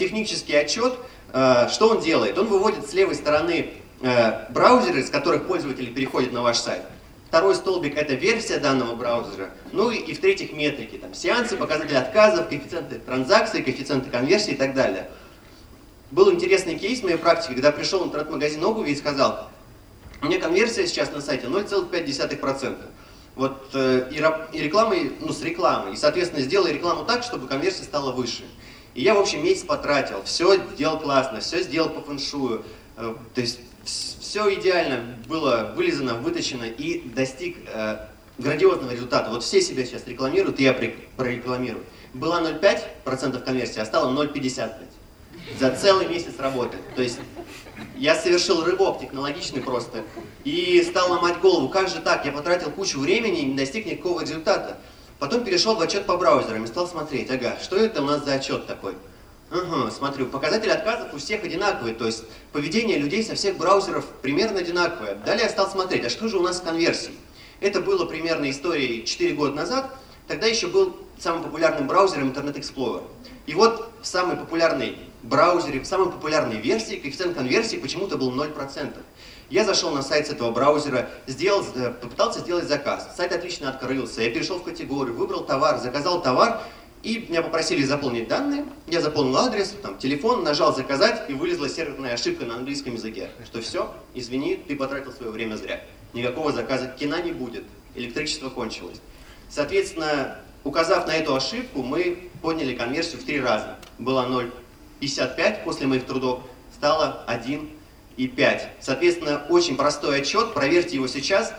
Технический отчет, что он делает? Он выводит с левой стороны браузеры, с которых пользователи переходят на ваш сайт. Второй столбик — это версия данного браузера. Ну и в-третьих, метрики. Там сеансы, показатели отказов, коэффициенты транзакций, коэффициенты конверсии и так далее. Был интересный кейс в моей практике, когда пришел в интернет-магазин обуви и сказал: у меня конверсия сейчас на сайте 0,5%. Вот, и рекламой, с рекламой. И, соответственно, сделай рекламу так, чтобы конверсия стала выше. И я, в общем, месяц потратил, все делал классно, все сделал по фэншую, то есть все идеально было вылизано, выточено и достиг грандиозного результата. Вот все себя сейчас рекламируют, и я прорекламирую. Была 0,5% конверсии, а стало 0,55% за целый месяц работы. То есть я совершил рывок технологичный просто и стал ломать голову, как же так, я потратил кучу времени и не достиг никакого результата. Потом перешел в отчет по браузерам и стал смотреть, что это у нас за отчет такой? Смотрю, показатели отказов у всех одинаковые, то есть поведение людей со всех браузеров примерно одинаковое. Далее я стал смотреть, а что же у нас с конверсией? Это было примерно историей 4 года назад, тогда еще был самым популярным браузером Internet Explorer. И вот в самой популярной браузере, в самой популярной версии коэффициент конверсии почему-то был 0%. Я зашел на сайт с этого браузера, попытался сделать заказ. Сайт отлично открылся, я перешел в категорию, выбрал товар, заказал товар, и меня попросили заполнить данные. Я заполнил адрес, телефон, нажал «Заказать», и вылезла серверная ошибка на английском языке, что все, извини, ты потратил свое время зря. Никакого заказа, кино не будет, электричество кончилось. Соответственно, указав на эту ошибку, мы подняли конверсию в 3 раза. Была 0,55 после моих трудов, стало 1,55. Соответственно, очень простой отчет, проверьте его сейчас.